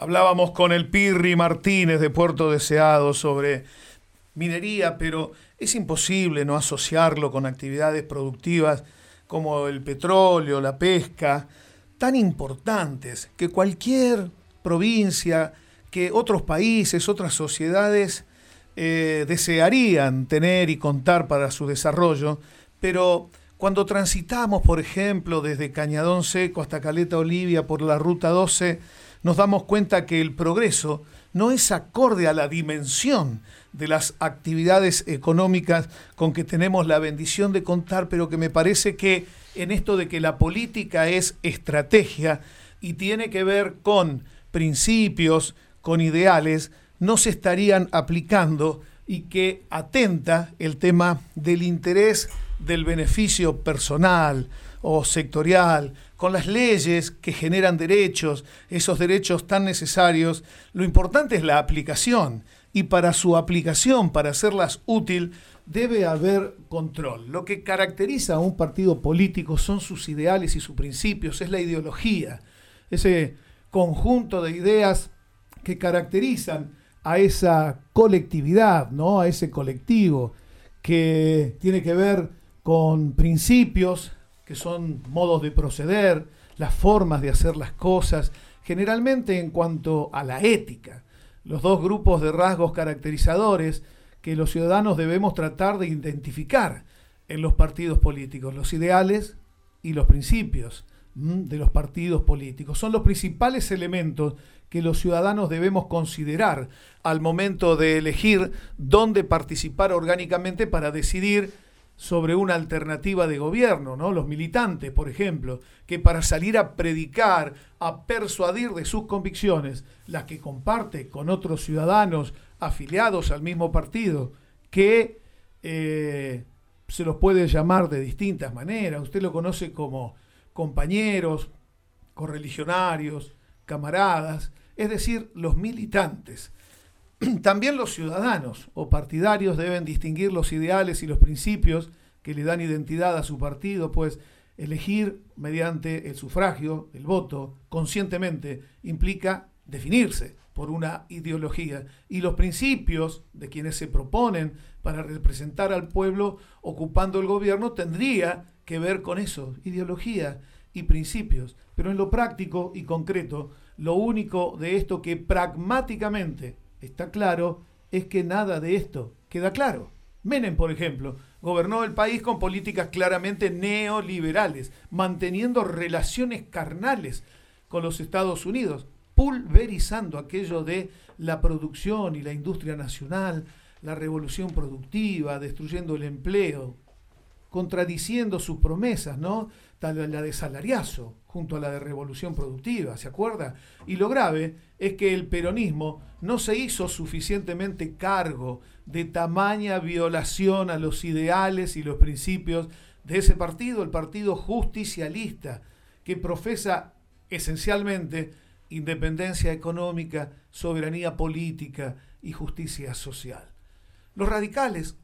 Hablábamos con el Pirri Martínez de Puerto Deseado sobre minería, pero es imposible no asociarlo con actividades productivas como el petróleo, la pesca, tan importantes que cualquier provincia, que otros países, otras sociedades desearían tener y contar para su desarrollo, pero cuando transitamos, por ejemplo, desde Cañadón Seco hasta Caleta Olivia por la Ruta 12, nos damos cuenta que el progreso no es acorde a la dimensión de las actividades económicas con que tenemos la bendición de contar, pero que me parece que en esto de que la política es estrategia y tiene que ver con principios, con ideales, no se estarían aplicando y que atenta el tema del interés del beneficio personal o sectorial, con las leyes que generan derechos, esos derechos tan necesarios. Lo importante es la aplicación, y para su aplicación, para hacerlas útil, debe haber control. Lo que caracteriza a un partido político son sus ideales y sus principios, es la ideología, ese conjunto de ideas que caracterizan a esa colectividad, ¿no? A ese colectivo que tiene que ver con principios, que son modos de proceder, las formas de hacer las cosas, generalmente en cuanto a la ética. Los dos grupos de rasgos caracterizadores que los ciudadanos debemos tratar de identificar en los partidos políticos, los ideales y los principios de los partidos políticos. Son los principales elementos que los ciudadanos debemos considerar al momento de elegir dónde participar orgánicamente para decidir sobre una alternativa de gobierno, ¿no? Los militantes, por ejemplo, que para salir a predicar, a persuadir de sus convicciones, las que comparte con otros ciudadanos afiliados al mismo partido, que se los puede llamar de distintas maneras. Usted lo conoce como compañeros, correligionarios, camaradas, es decir, los militantes. También los ciudadanos o partidarios deben distinguir los ideales y los principios que le dan identidad a su partido, pues elegir mediante el sufragio, el voto, conscientemente, implica definirse por una ideología. Y los principios de quienes se proponen para representar al pueblo ocupando el gobierno tendría que ver con eso, ideología y principios. Pero en lo práctico y concreto, lo único de esto que pragmáticamente está claro es que nada de esto queda claro. Menem, por ejemplo, gobernó el país con políticas claramente neoliberales, manteniendo relaciones carnales con los Estados Unidos, pulverizando aquello de la producción y la industria nacional, la revolución productiva, destruyendo el empleo, contradiciendo sus promesas, ¿no? Tal la de salariazo junto a la de revolución productiva, ¿se acuerda? Y lo grave es que el peronismo no se hizo suficientemente cargo de tamaña violación a los ideales y los principios de ese partido, el partido justicialista, que profesa esencialmente independencia económica, soberanía política y justicia social. Los radicales,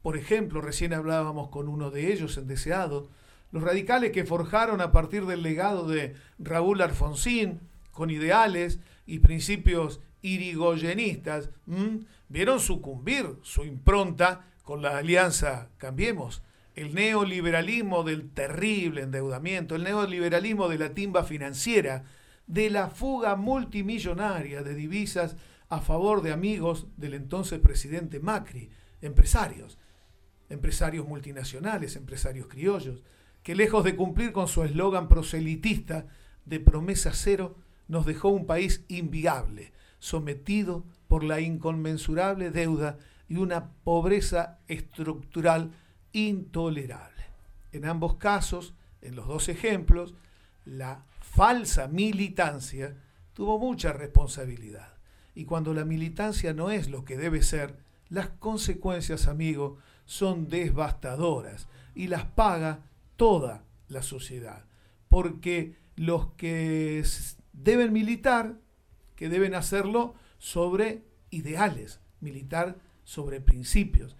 por ejemplo, recién hablábamos con uno de ellos en Deseado, los radicales que forjaron a partir del legado de Raúl Alfonsín, con ideales y principios irigoyenistas, vieron sucumbir su impronta con la alianza Cambiemos. El neoliberalismo del terrible endeudamiento, el neoliberalismo de la timba financiera, de la fuga multimillonaria de divisas a favor de amigos del entonces presidente Macri, empresarios multinacionales, empresarios criollos, que lejos de cumplir con su eslogan proselitista de promesa cero, nos dejó un país inviable, sometido por la inconmensurable deuda y una pobreza estructural intolerable. En ambos casos, en los dos ejemplos, la falsa militancia tuvo mucha responsabilidad. Y cuando la militancia no es lo que debe ser, las consecuencias, amigo, son devastadoras y las paga toda la sociedad, porque los que deben militar, que deben hacerlo sobre ideales, militar sobre principios.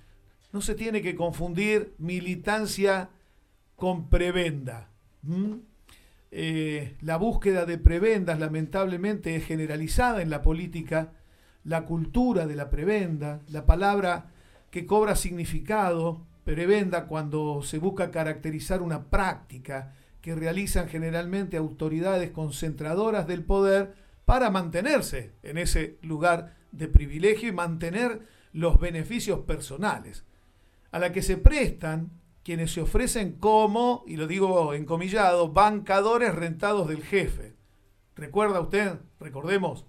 No se tiene que confundir militancia con prebenda. La búsqueda de prebendas lamentablemente es generalizada en la política, la cultura de la prebenda, la palabra que cobra significado, prebenda, cuando se busca caracterizar una práctica que realizan generalmente autoridades concentradoras del poder para mantenerse en ese lugar de privilegio y mantener los beneficios personales, a la que se prestan quienes se ofrecen como, y lo digo encomillado, bancadores rentados del jefe. ¿Recuerda usted? Recordemos,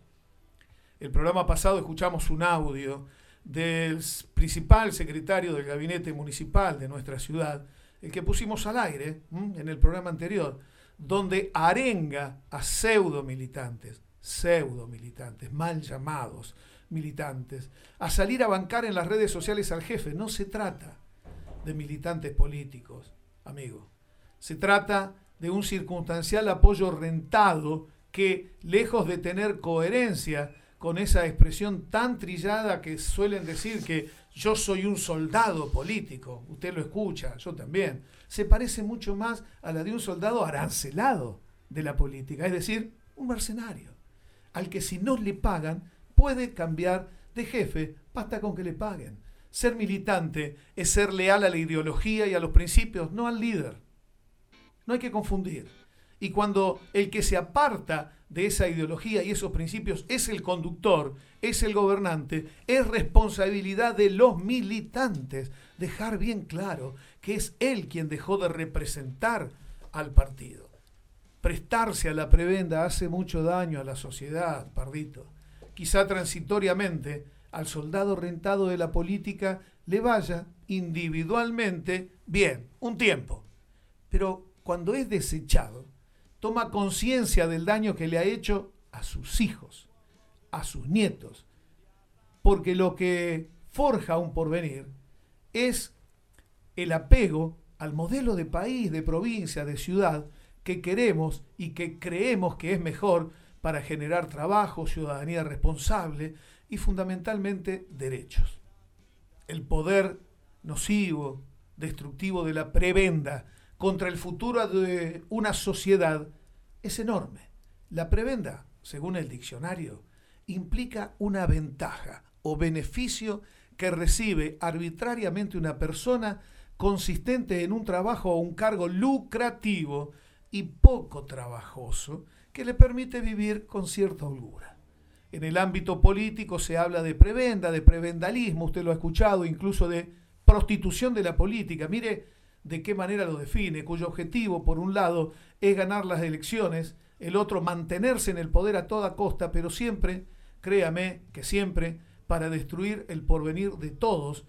el programa pasado escuchamos un audio del principal secretario del gabinete municipal de nuestra ciudad, el que pusimos al aire en el programa anterior, donde arenga a pseudo militantes, mal llamados militantes, a salir a bancar en las redes sociales al jefe. No se trata de militantes políticos, amigo. Se trata de un circunstancial apoyo rentado que, lejos de tener coherencia con esa expresión tan trillada que suelen decir que yo soy un soldado político, usted lo escucha, yo también, se parece mucho más a la de un soldado arancelado de la política, es decir, un mercenario, al que si no le pagan puede cambiar de jefe, basta con que le paguen. Ser militante es ser leal a la ideología y a los principios, no al líder. No hay que confundir. Y cuando el que se aparta de esa ideología y esos principios es el conductor, es el gobernante, es responsabilidad de los militantes dejar bien claro que es él quien dejó de representar al partido. Prestarse a la prebenda hace mucho daño a la sociedad, pardito. Quizá transitoriamente al soldado rentado de la política le vaya individualmente bien, un tiempo. Pero cuando es desechado, toma conciencia del daño que le ha hecho a sus hijos, a sus nietos. Porque lo que forja un porvenir es el apego al modelo de país, de provincia, de ciudad que queremos y que creemos que es mejor para generar trabajo, ciudadanía responsable y fundamentalmente derechos. El poder nocivo, destructivo de la prebenda contra el futuro de una sociedad es enorme. La prebenda, según el diccionario, implica una ventaja o beneficio que recibe arbitrariamente una persona consistente en un trabajo o un cargo lucrativo y poco trabajoso que le permite vivir con cierta holgura. En el ámbito político se habla de prebenda, de prebendalismo, usted lo ha escuchado, incluso de prostitución de la política. Mire de qué manera lo define, cuyo objetivo, por un lado, es ganar las elecciones, el otro, mantenerse en el poder a toda costa, pero siempre, créame que siempre, para destruir el porvenir de todos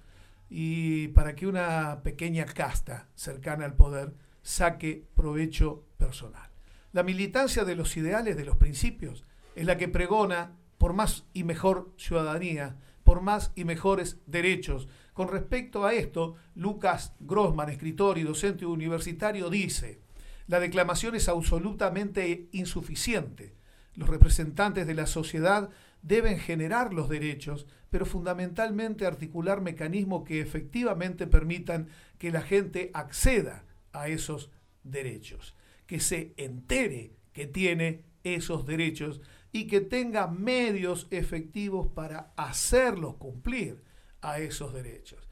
y para que una pequeña casta cercana al poder saque provecho personal. La militancia de los ideales, de los principios, es la que pregona por más y mejor ciudadanía, por más y mejores derechos. Con respecto a esto, Lucas Grossman, escritor y docente universitario, dice: la declamación es absolutamente insuficiente. Los representantes de la sociedad deben generar los derechos, pero fundamentalmente articular mecanismos que efectivamente permitan que la gente acceda a esos derechos, que se entere que tiene esos derechos y que tenga medios efectivos para hacerlos cumplir a esos derechos.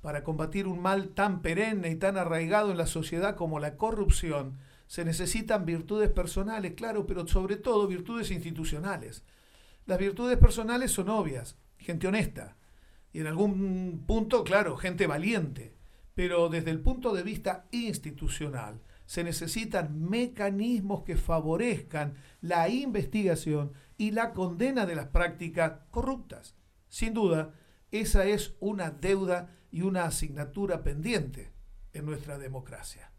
Para combatir un mal tan perenne y tan arraigado en la sociedad como la corrupción, se necesitan virtudes personales, claro, pero sobre todo virtudes institucionales. Las virtudes personales son obvias: gente honesta y en algún punto, claro, gente valiente. Pero desde el punto de vista institucional, se necesitan mecanismos que favorezcan la investigación y la condena de las prácticas corruptas. Sin duda, esa es una deuda y una asignatura pendiente en nuestra democracia.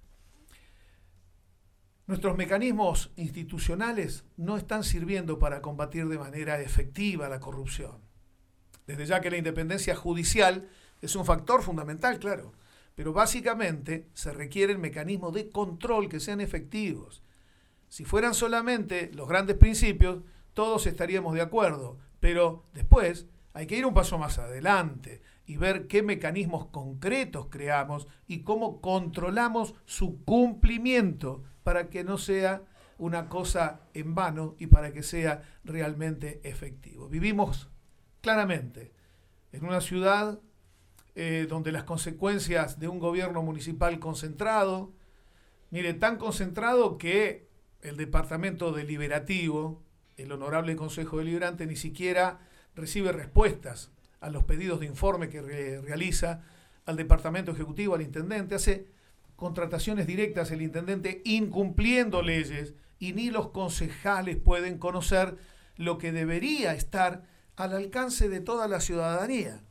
Nuestros mecanismos institucionales no están sirviendo para combatir de manera efectiva la corrupción. Desde ya que la independencia judicial es un factor fundamental, claro, pero básicamente se requieren mecanismos de control que sean efectivos. Si fueran solamente los grandes principios, todos estaríamos de acuerdo, pero después hay que ir un paso más adelante y ver qué mecanismos concretos creamos y cómo controlamos su cumplimiento para que no sea una cosa en vano y para que sea realmente efectivo. Vivimos claramente en una ciudad donde las consecuencias de un gobierno municipal concentrado, mire, tan concentrado que el departamento deliberativo, el honorable Consejo Deliberante, ni siquiera recibe respuestas a los pedidos de informe que realiza al departamento ejecutivo, al intendente. Hace contrataciones directas el intendente incumpliendo leyes y ni los concejales pueden conocer lo que debería estar al alcance de toda la ciudadanía.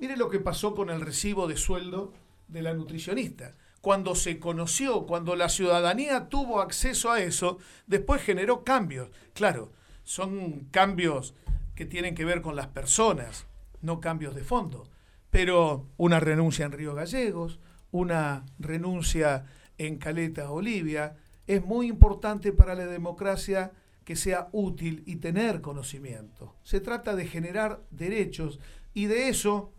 Mire lo que pasó con el recibo de sueldo de la nutricionista. Cuando se conoció, cuando la ciudadanía tuvo acceso a eso, después generó cambios. Claro, son cambios que tienen que ver con las personas, no cambios de fondo. Pero una renuncia en Río Gallegos, una renuncia en Caleta Olivia, es muy importante para la democracia que sea útil y tener conocimiento. Se trata de generar derechos y de eso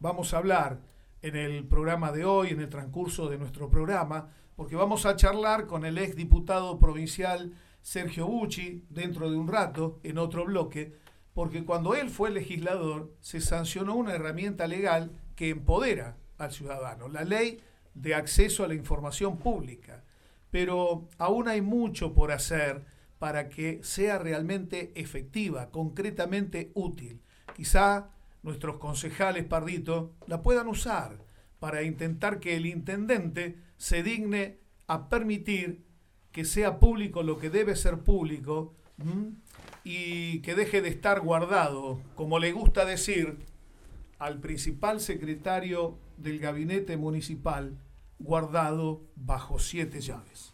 vamos a hablar en el programa de hoy, en el transcurso de nuestro programa, porque vamos a charlar con el exdiputado provincial Sergio Bucci dentro de un rato, en otro bloque, porque cuando él fue legislador se sancionó una herramienta legal que empodera al ciudadano, la ley de acceso a la información pública. Pero aún hay mucho por hacer para que sea realmente efectiva, concretamente útil. Quizá nuestros concejales, Pardito, la puedan usar para intentar que el intendente se digne a permitir que sea público lo que debe ser público, y que deje de estar guardado, como le gusta decir al principal secretario del gabinete municipal, guardado bajo 7 llaves.